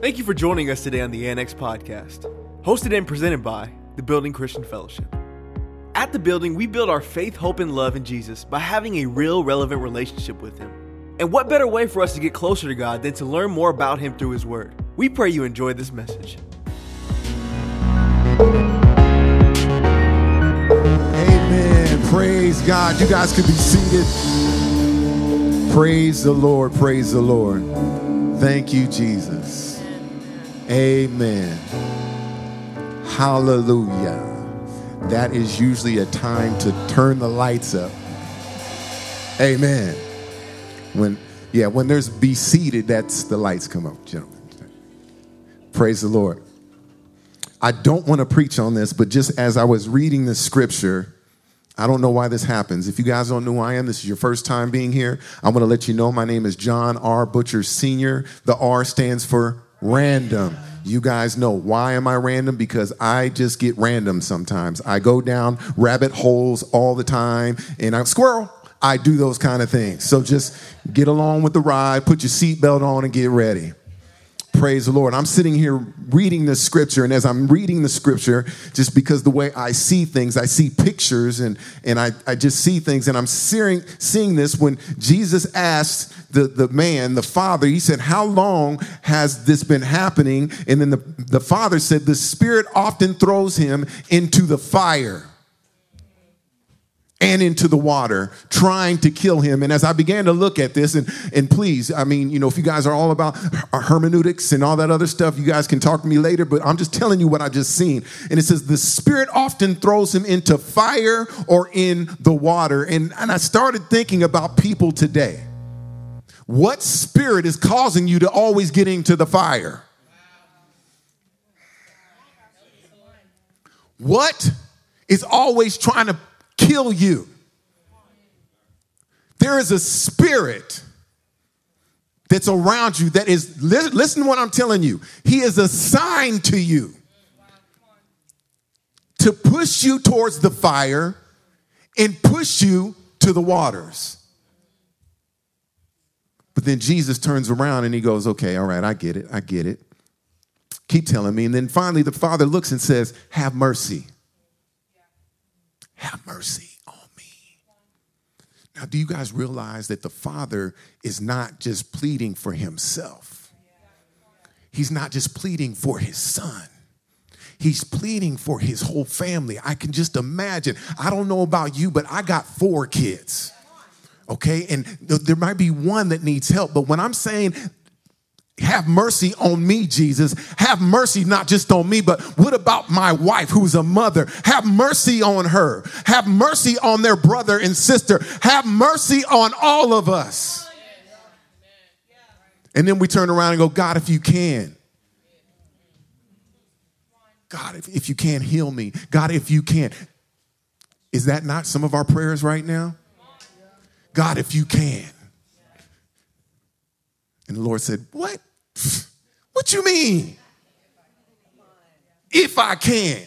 Thank you for joining us today on the Annex Podcast, hosted and presented by the Building Christian Fellowship. At the Building, we build our faith, hope, and love in Jesus by having a real, relevant relationship with Him. And what better way for us to get closer to God than to learn more about Him through His Word? We pray you enjoy this message. Amen. Praise God. You guys can be seated. Praise the Lord. Praise the Lord. Thank you, Jesus. Amen. Hallelujah. That is usually a time to turn the lights up. Amen. When there's be seated, that's the lights come up, gentlemen. Praise the Lord. I don't want to preach on this, but just as I was reading the scripture, I don't know why this happens. If you guys don't know who I am, this is your first time being here. I want to let you know my name is John R Butcher Sr. The R stands for random. You guys know why am I random? Because I just get random sometimes. I go down rabbit holes all the time, and I'm squirrel. I do those kind of things. So just get along with the ride, put your seatbelt on, and get ready. Praise the Lord. I'm sitting here reading the scripture, and as I'm reading the scripture, just because the way I see things, I see pictures, and I just see things, and I'm seeing this when Jesus asked the man, the father, he said, how long has this been happening? And then the father said, the Spirit often throws him into the fire and into the water, trying to kill him. And as I began to look at this, and please, I mean, you know, if you guys are all about hermeneutics and all that other stuff, you guys can talk to me later, but I'm just telling you what I just seen. And it says, the Spirit often throws him into fire or in the water. And I started thinking about people today. What spirit is causing you to always get into the fire? What is always trying to kill you? There is a spirit that's around you that is, listen to what I'm telling you. He is assigned to you to push you towards the fire and push you to the waters. But then Jesus turns around and he goes, okay, all right, I get it. Keep telling me. And then finally the Father looks and says, have mercy. Have mercy on me. Now, do you guys realize that the Father is not just pleading for himself? He's not just pleading for his son. He's pleading for his whole family. I can just imagine. I don't know about you, but I got 4 kids. Okay? And there might be one that needs help. But when I'm saying, have mercy on me, Jesus. Have mercy not just on me, but what about my wife who's a mother? Have mercy on her. Have mercy on their brother and sister. Have mercy on all of us. And then we turn around and go, God, if you can. God, if you can, heal me. God, if you can. Is that not some of our prayers right now? God, if you can. And the Lord said, what? What you mean? If I can.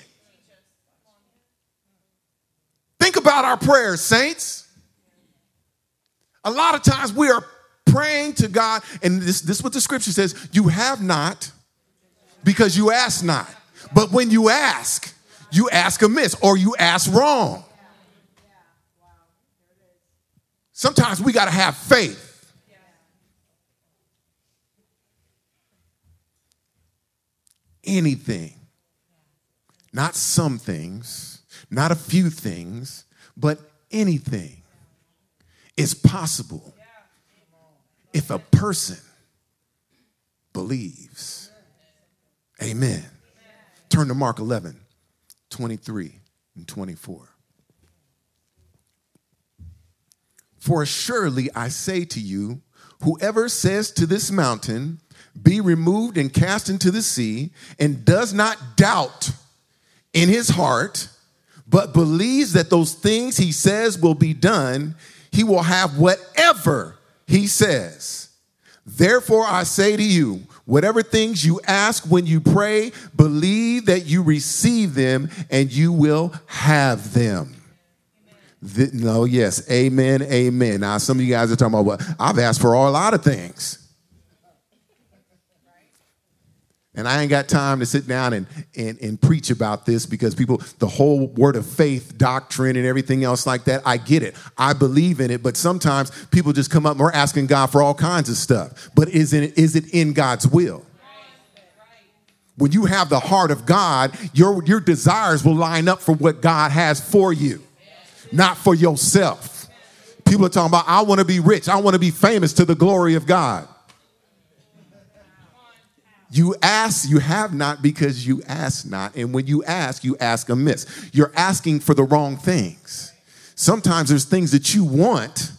Think about our prayers, saints. A lot of times we are praying to God, and this is what the scripture says, you have not because you ask not. But when you ask amiss or you ask wrong. Sometimes we got to have faith. Anything, not some things, not a few things, but anything is possible if a person believes. Amen. Turn to Mark 11, 23 and 24. For surely I say to you, whoever says to this mountain, be removed and cast into the sea, and does not doubt in his heart, but believes that those things he says will be done, he will have whatever he says. Therefore, I say to you, whatever things you ask when you pray, believe that you receive them and you will have them. No, yes. Amen. Amen. Now, some of you guys are talking about, well, I've asked for a lot of things. And I ain't got time to sit down and preach about this because people, the whole word of faith doctrine and everything else like that, I get it. I believe in it. But sometimes people just come up and we're asking God for all kinds of stuff. But is it in God's will? When you have the heart of God, your desires will line up for what God has for you, not for yourself. People are talking about, I want to be rich. I want to be famous to the glory of God. You ask, you have not because you ask not. And when you ask amiss. You're asking for the wrong things. Sometimes there's things that you want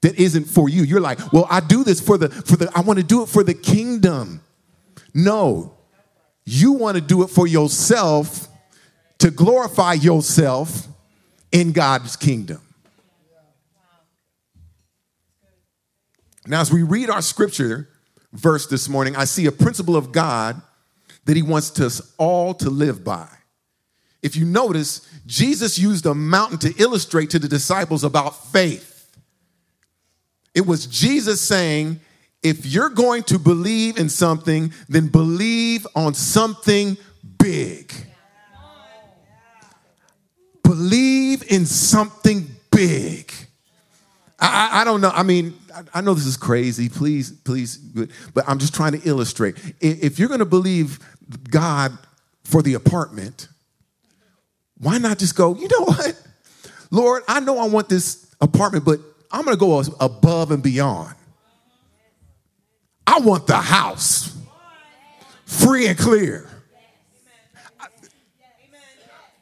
that isn't for you. You're like, well, I do this I want to do it for the kingdom. No, you want to do it for yourself to glorify yourself in God's kingdom. Now, as we read our scripture verse this morning, I see a principle of God that he wants us all to live by. If you notice, Jesus used a mountain to illustrate to the disciples about faith. It was Jesus saying, if you're going to believe in something, then believe on something big. Believe in something big. I don't know. I mean, I know this is crazy. Please. But I'm just trying to illustrate. If you're going to believe God for the apartment, why not just go, you know what? Lord, I know I want this apartment, but I'm going to go above and beyond. I want the house. Free and clear.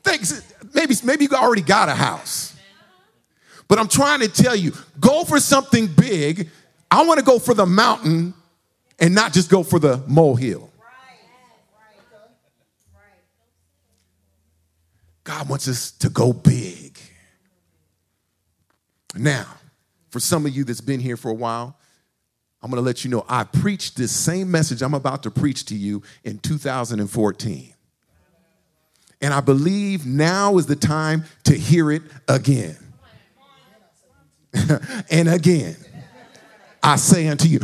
Thanks. Maybe you already got a house. But I'm trying to tell you, go for something big. I want to go for the mountain and not just go for the molehill. God wants us to go big. Now, for some of you that's been here for a while, I'm going to let you know I preached this same message I'm about to preach to you in 2014. And I believe now is the time to hear it again. And again, I say unto you,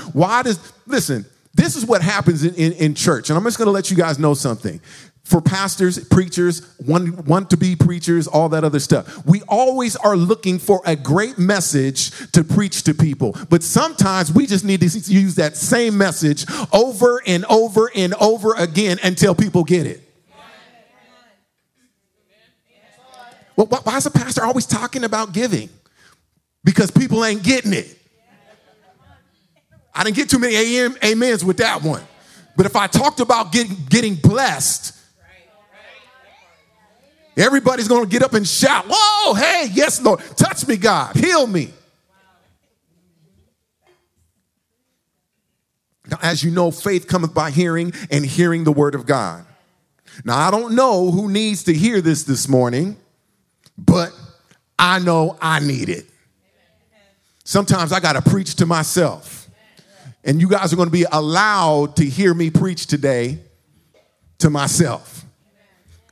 listen, this is what happens in church. And I'm just going to let you guys know something. For pastors, preachers, want-to-be preachers, all that other stuff. We always are looking for a great message to preach to people. But sometimes we just need to use that same message over and over and over again until people get it. Well, why is the pastor always talking about giving? Because people ain't getting it. I didn't get too many amens with that one. But if I talked about getting blessed, everybody's going to get up and shout, whoa, hey, yes, Lord, touch me, God, heal me. Now, as you know, faith cometh by hearing and hearing the word of God. Now, I don't know who needs to hear this morning, but I know I need it. Sometimes I got to preach to myself. And you guys are going to be allowed to hear me preach today to myself.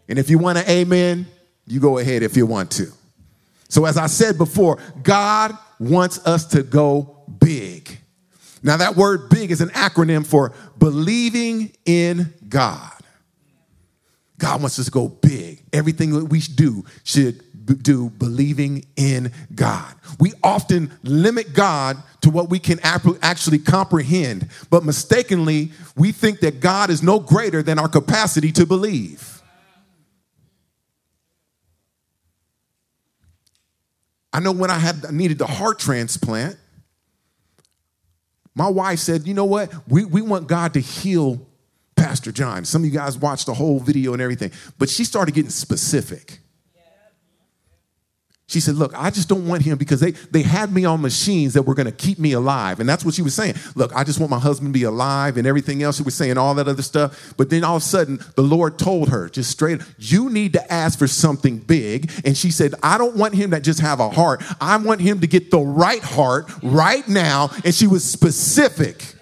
And if you want an amen, you go ahead if you want to. So as I said before, God wants us to go big. Now that word big is an acronym for believing in God. God wants us to go big. Everything that we do should do believing in God. We often limit God to what we can actually comprehend, but mistakenly, we think that God is no greater than our capacity to believe. I know when I needed the heart transplant, my wife said, you know what? We want God to heal Pastor John. Some of you guys watched the whole video and everything, but she started getting specific. She said, look, I just don't want him because they had me on machines that were going to keep me alive. And that's what she was saying. Look, I just want my husband to be alive and everything else. She was saying all that other stuff. But then all of a sudden, the Lord told her just straight, you need to ask for something big. And she said, I don't want him to just have a heart. I want him to get the right heart right now. And she was specific.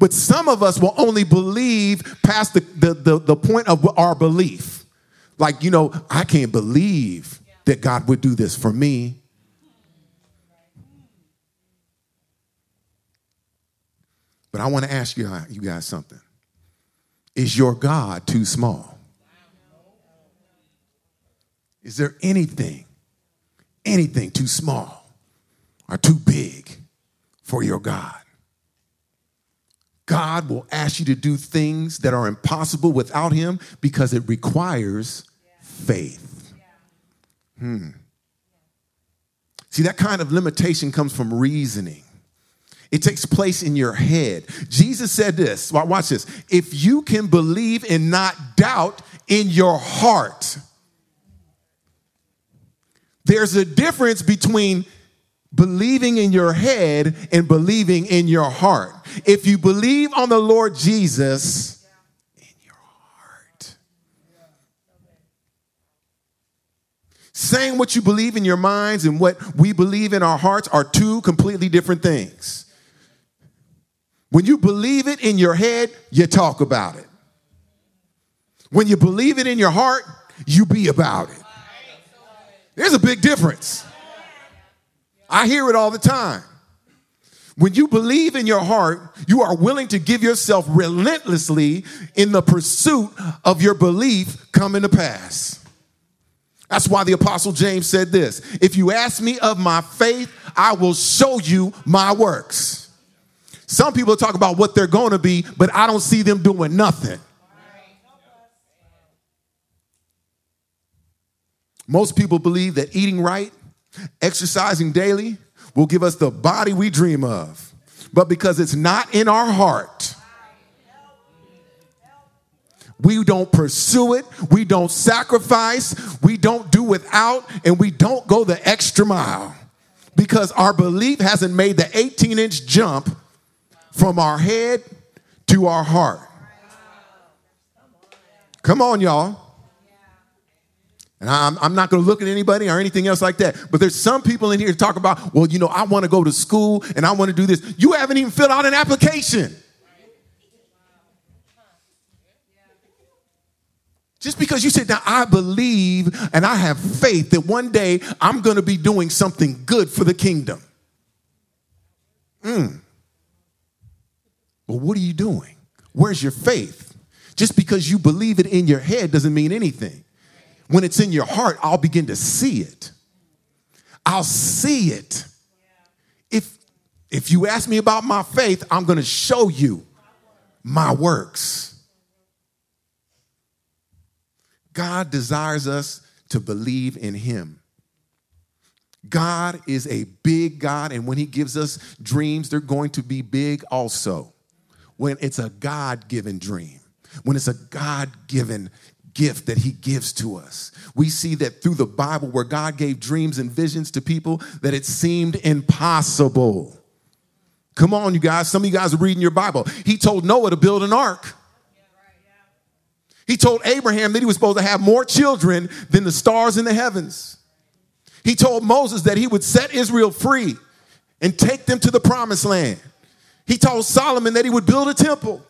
But some of us will only believe past the point of our belief. Like, you know, I can't believe that God would do this for me. But I want to ask you guys something. Is your God too small? Is there anything too small or too big for your God? God will ask you to do things that are impossible without him because it requires faith. See, that kind of limitation comes from reasoning. It takes place in your head. Jesus said this, watch this. If you can believe and not doubt in your heart, there's a difference between believing in your head and believing in your heart. If you believe on the Lord Jesus in your heart, saying what you believe in your minds and what we believe in our hearts are two completely different things. When you believe it in your head, you talk about it. When you believe it in your heart, you be about it. There's a big difference. I hear it all the time. When you believe in your heart, you are willing to give yourself relentlessly in the pursuit of your belief coming to pass. That's why the Apostle James said this. If you ask me of my faith, I will show you my works. Some people talk about what they're going to be, but I don't see them doing nothing. Most people believe that eating right, exercising daily will give us the body we dream of. But because it's not in our heart, we don't pursue it, we don't sacrifice, we don't do without, and we don't go the extra mile because our belief hasn't made the 18-inch jump from our head to our heart. Come on, y'all. And I'm not going to look at anybody or anything else like that. But there's some people in here to talk about, well, you know, I want to go to school and I want to do this. You haven't even filled out an application. Just because you said, now I believe and I have faith that one day I'm going to be doing something good for the kingdom. But what are you doing? Where's your faith? Just because you believe it in your head doesn't mean anything. When it's in your heart, I'll begin to see it. I'll see it. If you ask me about my faith, I'm going to show you my works. God desires us to believe in him. God is a big God, and when he gives us dreams, they're going to be big also. When it's a God-given dream, when it's a God-given gift that he gives to us. We see that through the Bible where God gave dreams and visions to people that it seemed impossible. Come on, you guys. Some of you guys are reading your Bible. He told Noah to build an ark. He told Abraham that he was supposed to have more children than the stars in the heavens. He told Moses that he would set Israel free and take them to the promised land. He told Solomon that he would build a temple.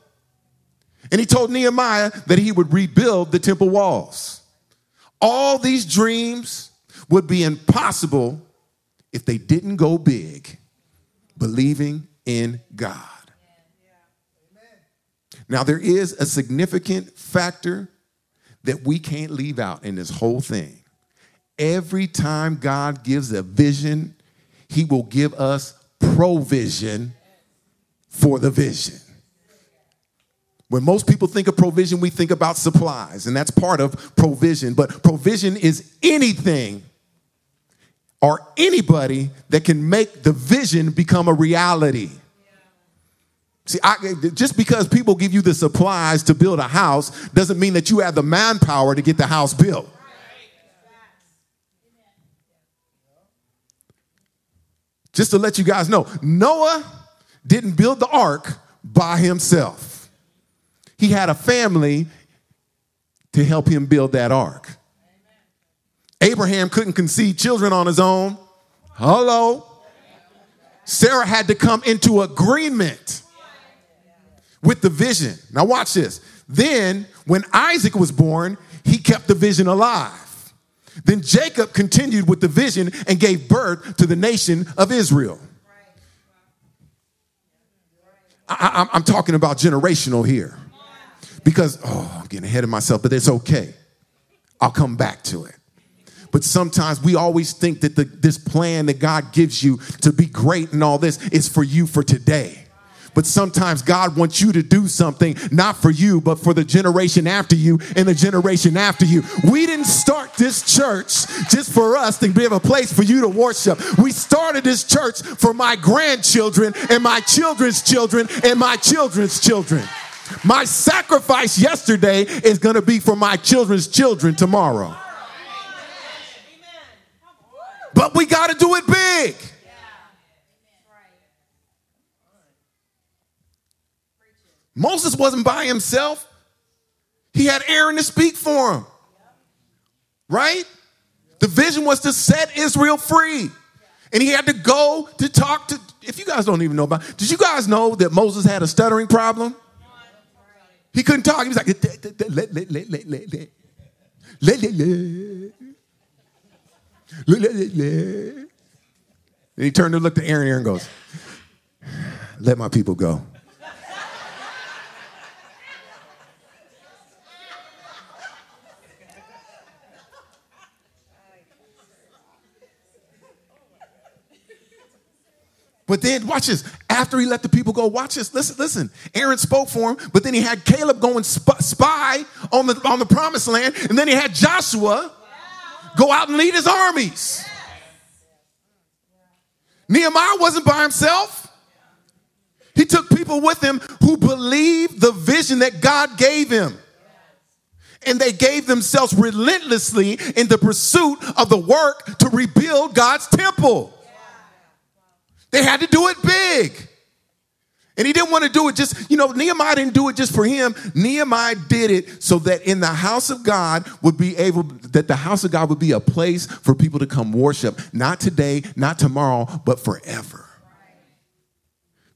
And he told Nehemiah that he would rebuild the temple walls. All these dreams would be impossible if they didn't go big, believing in God. Now, there is a significant factor that we can't leave out in this whole thing. Every time God gives a vision, he will give us provision for the vision. When most people think of provision, we think about supplies, and that's part of provision. But provision is anything or anybody that can make the vision become a reality. See, just because people give you the supplies to build a house doesn't mean that you have the manpower to get the house built. Just to let you guys know, Noah didn't build the ark by himself. He had a family to help him build that ark. Amen. Abraham couldn't conceive children on his own. Hello. Sarah had to come into agreement with the vision. Now watch this. Then when Isaac was born, he kept the vision alive. Then Jacob continued with the vision and gave birth to the nation of Israel. I'm talking about generational here. Because, oh, I'm getting ahead of myself, but it's okay. I'll come back to it. But sometimes we always think that this plan that God gives you to be great and all this is for you for today. But sometimes God wants you to do something, not for you, but for the generation after you and the generation after you. We didn't start this church just for us to have a place for you to worship. We started this church for my grandchildren and my children's children and my children's children. My sacrifice yesterday is going to be for my children's children tomorrow. But we got to do it big. Moses wasn't by himself. He had Aaron to speak for him. Right? The vision was to set Israel free. And he had to go to talk to, if you guys don't even know about, did you guys know that Moses had a stuttering problem? He couldn't talk. He was like, and he turned to look to Aaron. Aaron goes, let my people go. But then watch this. After he let the people go, watch this. Listen. Aaron spoke for him, but then he had Caleb go and spy on the promised land. And then he had Joshua go out and lead his armies. Yes. Nehemiah wasn't by himself. He took people with him who believed the vision that God gave him. And they gave themselves relentlessly in the pursuit of the work to rebuild God's temple. They had to do it big. And he didn't want to do it just, Nehemiah didn't do it just for him. Nehemiah did it so that the house of God would be a place for people to come worship. Not today, not tomorrow, but forever.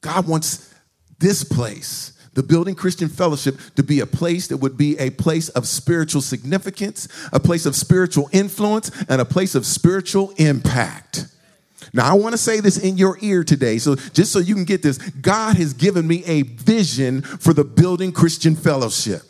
God wants this place, the Building Christian Fellowship, to be a place that would be a place of spiritual significance, a place of spiritual influence, and a place of spiritual impact. Now, I want to say this in your ear today, so just so you can get this. God has given me a vision for the Building Christian Fellowship,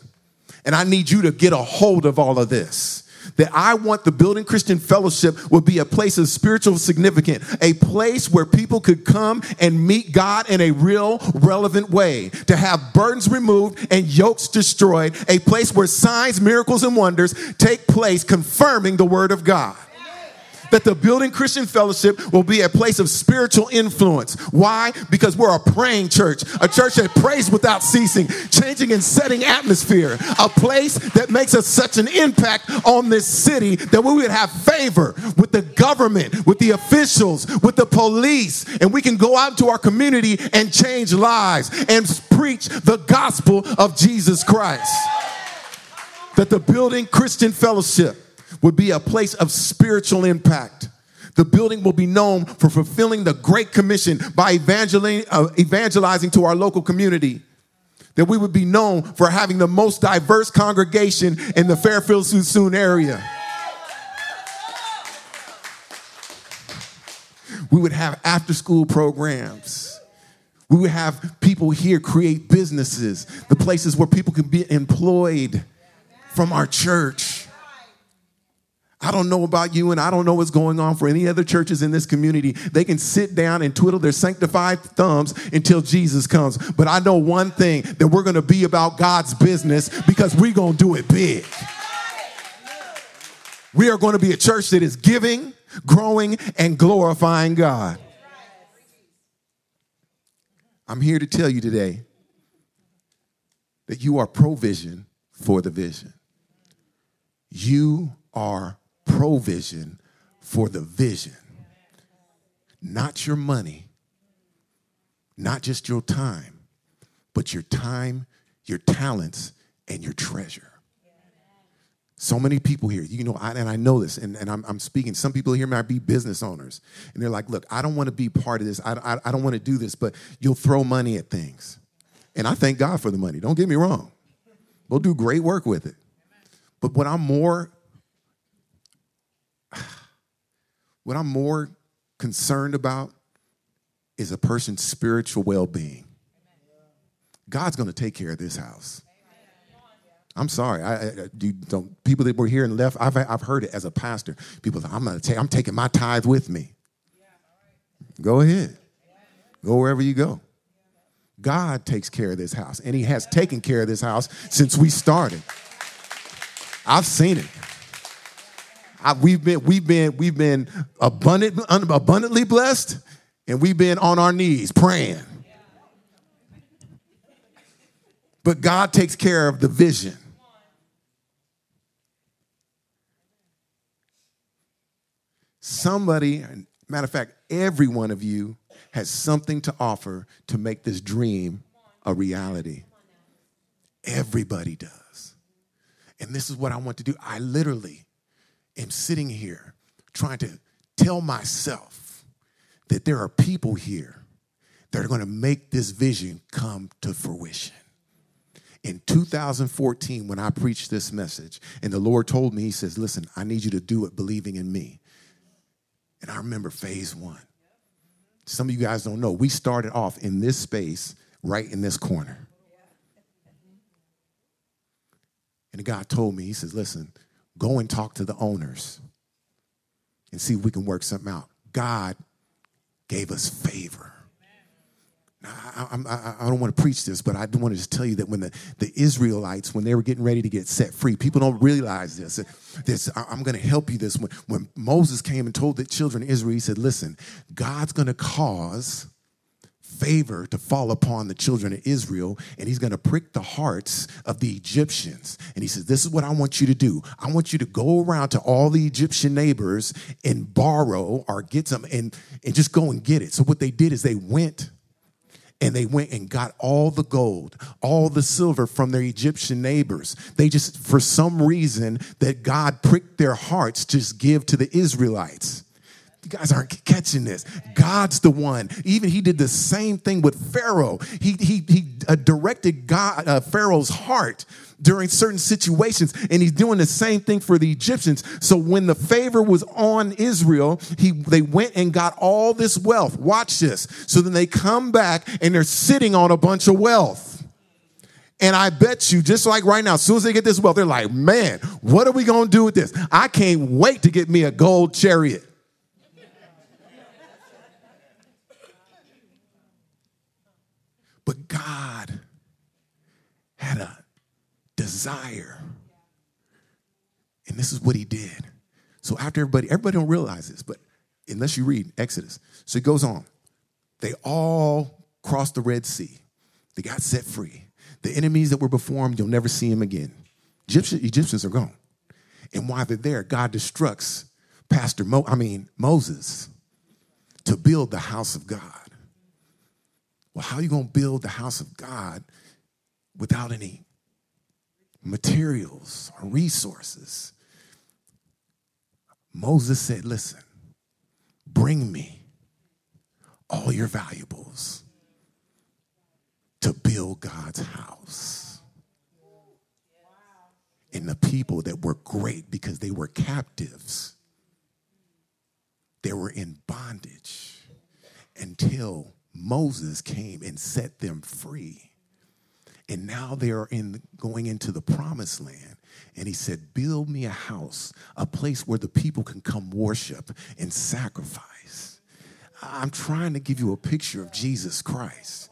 and I need you to get a hold of all of this, that I want the Building Christian Fellowship will be a place of spiritual significance, a place where people could come and meet God in a real, relevant way, to have burdens removed and yokes destroyed, a place where signs, miracles, and wonders take place, confirming the Word of God. That the Building Christian Fellowship will be a place of spiritual influence. Why? Because we're a praying church, a church that prays without ceasing, changing and setting atmosphere, a place that makes us such an impact on this city that we would have favor with the government, with the officials, with the police, and we can go out into our community and change lives and preach the gospel of Jesus Christ. That the Building Christian Fellowship would be a place of spiritual impact. The building will be known for fulfilling the Great Commission by evangelizing to our local community. That we would be known for having the most diverse congregation in the Fairfield-Suisun area. We would have after-school programs. We would have people here create businesses, the places where people can be employed from our church. I don't know about you, and I don't know what's going on for any other churches in this community. They can sit down and twiddle their sanctified thumbs until Jesus comes. But I know one thing, that we're going to be about God's business, because we're going to do it big. We are going to be a church that is giving, growing, and glorifying God. I'm here to tell you today that you are provision for the vision. You are provision for the vision. Not your money, not just your time, but your time, your talents, and your treasure. So many people here, I know this, and I'm speaking. Some people here might be business owners, and they're like, look, I don't want to be part of this. I don't want to do this, but you'll throw money at things. And I thank God for the money. Don't get me wrong. We'll do great work with it. But what I'm more concerned about is a person's spiritual well-being. God's going to take care of this house. I'm sorry. People that were here and left, I've heard it as a pastor. People, I'm taking my tithe with me. Yeah, all right. Go ahead. Yeah. Go wherever you go. God takes care of this house, and he has taken care of this house since we started. I've seen it. We've been abundantly blessed, and we've been on our knees praying. But God takes care of the vision. Somebody, matter of fact, every one of you has something to offer to make this dream a reality. Everybody does. And this is what I want to do. I literally am sitting here trying to tell myself that there are people here that are going to make this vision come to fruition. In 2014, when I preached this message, and the Lord told me, he says, listen, I need you to do it believing in me. And I remember phase one. Some of you guys don't know. We started off in this space, right in this corner. And God told me, he says, listen, go and talk to the owners and see if we can work something out. God gave us favor. I don't want to preach this, but I do want to just tell you that when the Israelites, when they were getting ready to get set free, people don't realize this. I'm going to help you this. When Moses came and told the children of Israel, he said, listen, God's going to cause favor to fall upon the children of Israel, and he's going to prick the hearts of the Egyptians. And he says, this is what I want you to do. I want you to go around to all the Egyptian neighbors and borrow or get some and just go and get it. So what they did is they went and got all the gold, all the silver from their Egyptian neighbors. They just, for some reason, that God pricked their hearts to just give to the Israelites. You guys aren't catching this. God's the one. Even he did the same thing with Pharaoh. He directed God Pharaoh's heart during certain situations, and he's doing the same thing for the Egyptians. So when the favor was on Israel, they went and got all this wealth. Watch this. So then they come back, and they're sitting on a bunch of wealth. And I bet you, just like right now, as soon as they get this wealth, they're like, man, what are we going to do with this? I can't wait to get me a gold chariot. But God had a desire, and this is what he did. So after everybody don't realize this, but unless you read Exodus. So it goes on. They all crossed the Red Sea. They got set free. The enemies that were before them, you'll never see them again. Egyptians are gone. And while they're there, God instructs Moses to build the house of God. Well, how are you going to build the house of God without any materials or resources? Moses said, listen, bring me all your valuables to build God's house. And the people that were great because they were captives, they were in bondage until Moses came and set them free. And now they are going into the promised land. And he said, build me a house, a place where the people can come worship and sacrifice. I'm trying to give you a picture of Jesus Christ.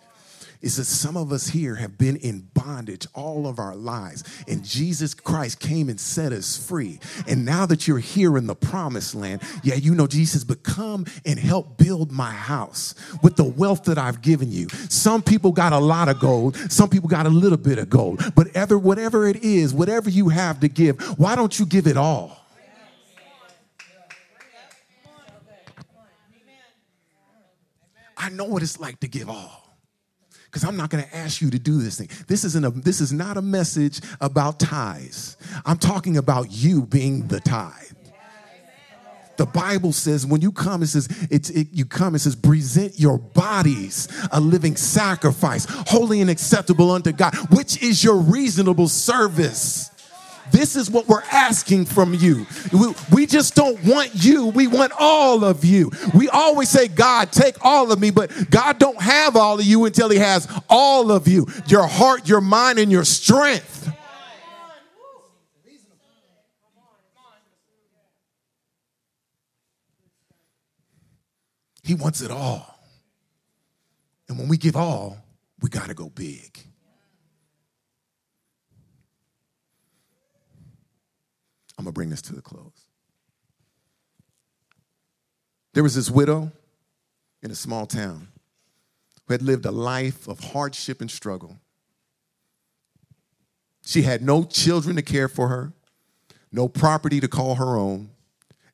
Is that some of us here have been in bondage all of our lives, and Jesus Christ came and set us free. And now that you're here in the promised land, yeah, you know Jesus, but come and help build my house with the wealth that I've given you. Some people got a lot of gold. Some people got a little bit of gold. But whatever it is, whatever you have to give, why don't you give it all? I know what it's like to give all. Because I'm not going to ask you to do this thing. This is not a message about tithes. I'm talking about you being the tithe. The Bible says when you come, it says present your bodies a living sacrifice, holy and acceptable unto God, which is your reasonable service. This is what we're asking from you. We just don't want you. We want all of you. We always say, God, take all of me, but God don't have all of you until he has all of you, your heart, your mind, and your strength. He wants it all. And when we give all, we got to go big. I'm going to bring this to the close. There was this widow in a small town who had lived a life of hardship and struggle. She had no children to care for her, no property to call her own,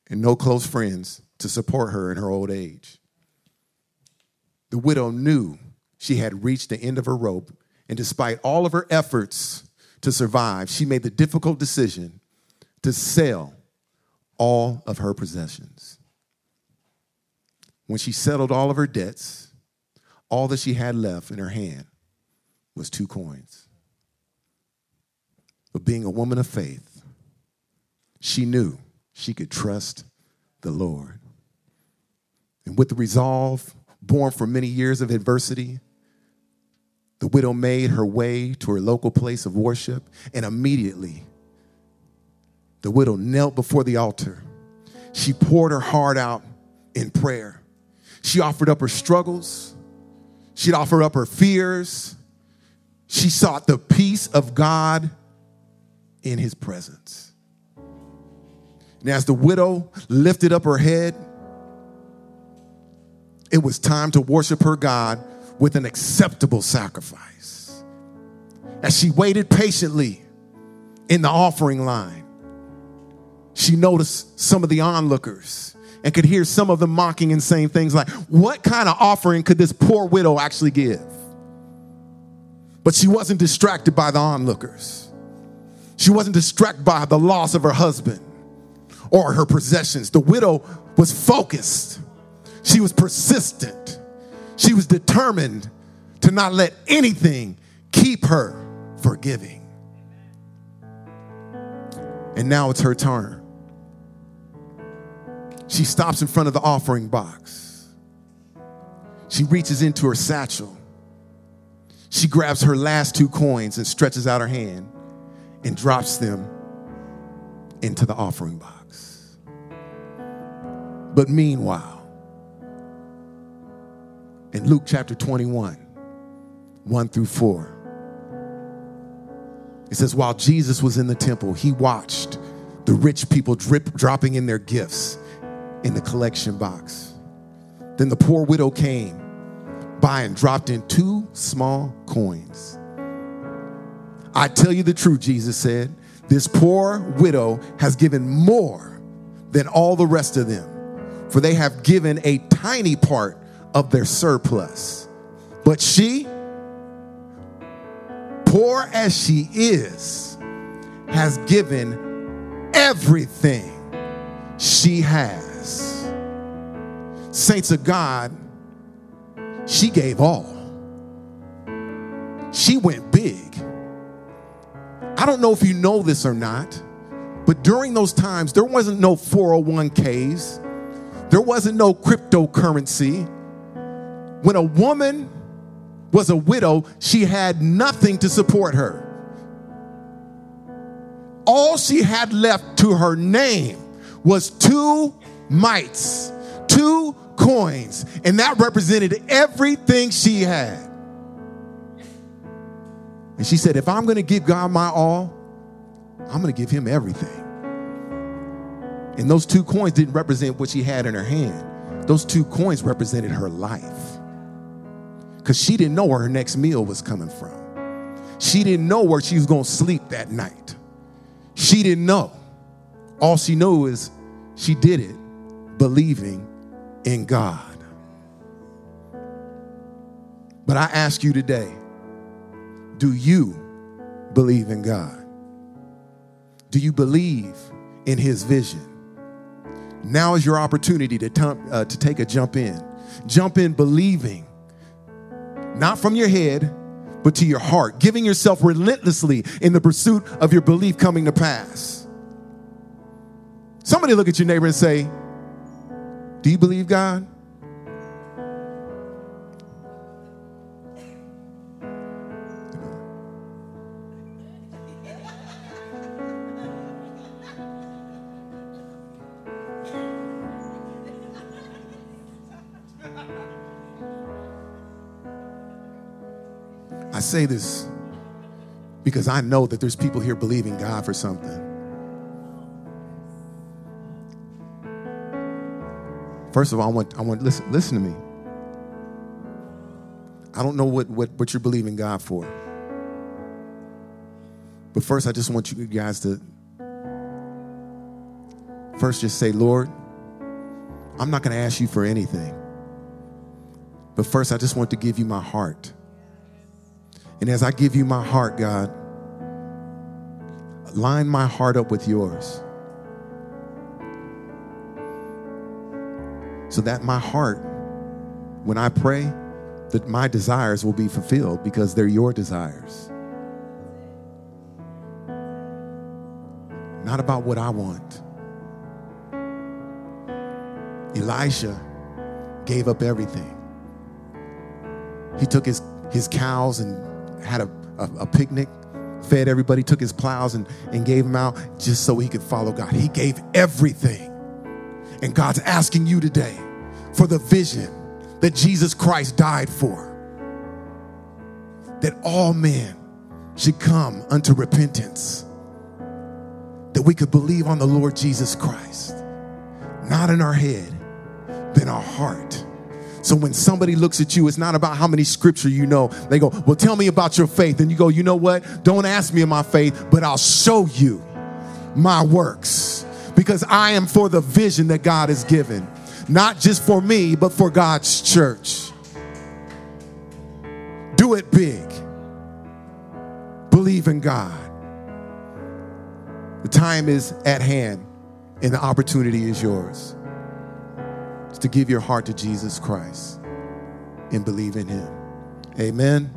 and no close friends to support her in her old age. The widow knew she had reached the end of her rope, and despite all of her efforts to survive, she made the difficult decision to sell all of her possessions. When she settled all of her debts, all that she had left in her hand was 2 coins. But being a woman of faith, she knew she could trust the Lord. And with the resolve born from many years of adversity, the widow made her way to her local place of worship, and immediately the widow knelt before the altar. She poured her heart out in prayer. She offered up her struggles. She offered up her fears. She sought the peace of God in his presence. And as the widow lifted up her head, it was time to worship her God with an acceptable sacrifice. As she waited patiently in the offering line, she noticed some of the onlookers and could hear some of them mocking and saying things like, "What kind of offering could this poor widow actually give?" But she wasn't distracted by the onlookers. She wasn't distracted by the loss of her husband or her possessions. The widow was focused. She was persistent. She was determined to not let anything keep her from giving. And now it's her turn. She stops in front of the offering box. She reaches into her satchel. She grabs her last 2 coins and stretches out her hand and drops them into the offering box. But meanwhile, in Luke chapter 21, 1-4, it says, while Jesus was in the temple, he watched the rich people dropping in their gifts in the collection box. Then the poor widow came by and dropped in 2 small coins. I tell you the truth, Jesus said, this poor widow has given more than all the rest of them, for they have given a tiny part of their surplus. But she, poor as she is, has given everything she has. Saints of God, she gave all. She went big. I don't know if you know this or not, but during those times, there wasn't no 401ks. There wasn't no cryptocurrency. When a woman was a widow, she had nothing to support her. All she had left to her name was 2 mites, 2 coins, and that represented everything she had. And she said, if I'm going to give God my all, I'm going to give him everything. And those 2 coins didn't represent what she had in her hand. Those 2 coins represented her life, because she didn't know where her next meal was coming from. She didn't know where she was going to sleep that night. She didn't know. All she knew is she did it believing in God. But I ask you today, do you believe in God? Do you believe in his vision? Now is your opportunity to take a jump in. Jump in believing, not from your head, but to your heart, giving yourself relentlessly in the pursuit of your belief coming to pass. Somebody look at your neighbor and say, do you believe God? I say this because I know that there's people here believing God for something. First of all, I want listen to me. I don't know what you're believing God for. But first, I just want you guys to first just say, Lord, I'm not going to ask you for anything. But first, I just want to give you my heart. And as I give you my heart, God, line my heart up with yours, so that my heart, when I pray, that my desires will be fulfilled because they're your desires. Not about what I want. Elisha gave up everything. He took his cows and had a picnic, fed everybody, took his plows and gave them out just so he could follow God. He gave everything. And God's asking you today for the vision that Jesus Christ died for, that all men should come unto repentance, that we could believe on the Lord Jesus Christ, not in our head, but in our heart. So when somebody looks at you, it's not about how many scripture you know. They go, well, tell me about your faith. And you go, you know what? Don't ask me of my faith, but I'll show you my works, because I am for the vision that God has given. Not just for me, but for God's church. Do it big. Believe in God. The time is at hand, and the opportunity is yours. It's to give your heart to Jesus Christ and believe in him. Amen.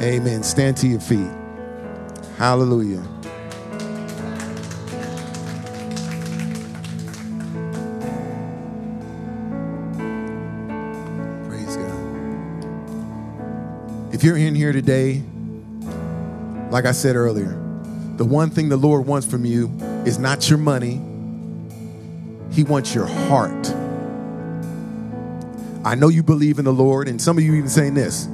Amen. Stand to your feet. Hallelujah. If you're in here today, like I said earlier, the one thing the Lord wants from you is not your money. He wants your heart. I know you believe in the Lord, and some of you even saying this,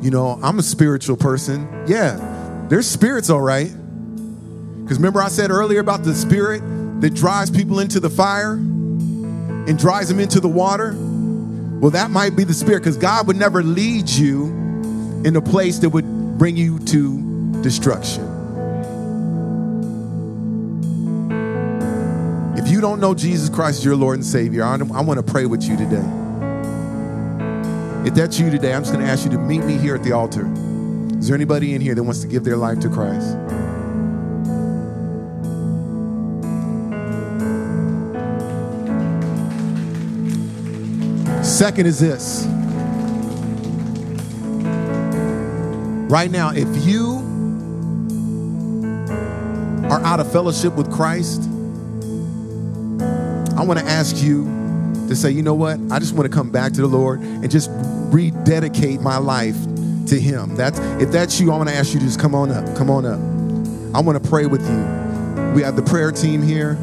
you know, I'm a spiritual person. Yeah, there's spirits, all right. Because remember I said earlier about the spirit that drives people into the fire and drives them into the water? Well, that might be the spirit, because God would never lead you in a place that would bring you to destruction. If you don't know Jesus Christ as your Lord and Savior, I want to pray with you today. If that's you today, I'm just going to ask you to meet me here at the altar. Is there anybody in here that wants to give their life to Christ? Second is this. Right now, if you are out of fellowship with Christ, I want to ask you to say, you know what? I just want to come back to the Lord and just rededicate my life to him. If that's you, I want to ask you to just come on up. Come on up. I want to pray with you. We have the prayer team here.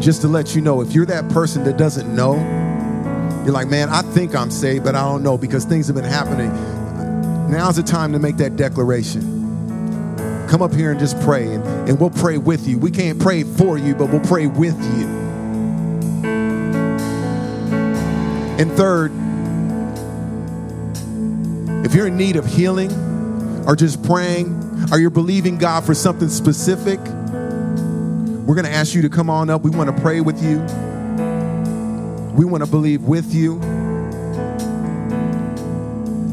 Just to let you know, if you're that person that doesn't know, you're like, man, I think I'm saved, but I don't know because things have been happening. Now's the time to make that declaration. Come up here and just pray, and we'll pray with you. We can't pray for you, but we'll pray with you. And third, if you're in need of healing or just praying, or you're believing God for something specific, we're going to ask you to come on up. We want to pray with you. We want to believe with you.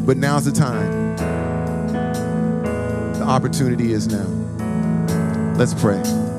But now's the time. The opportunity is now. Let's pray.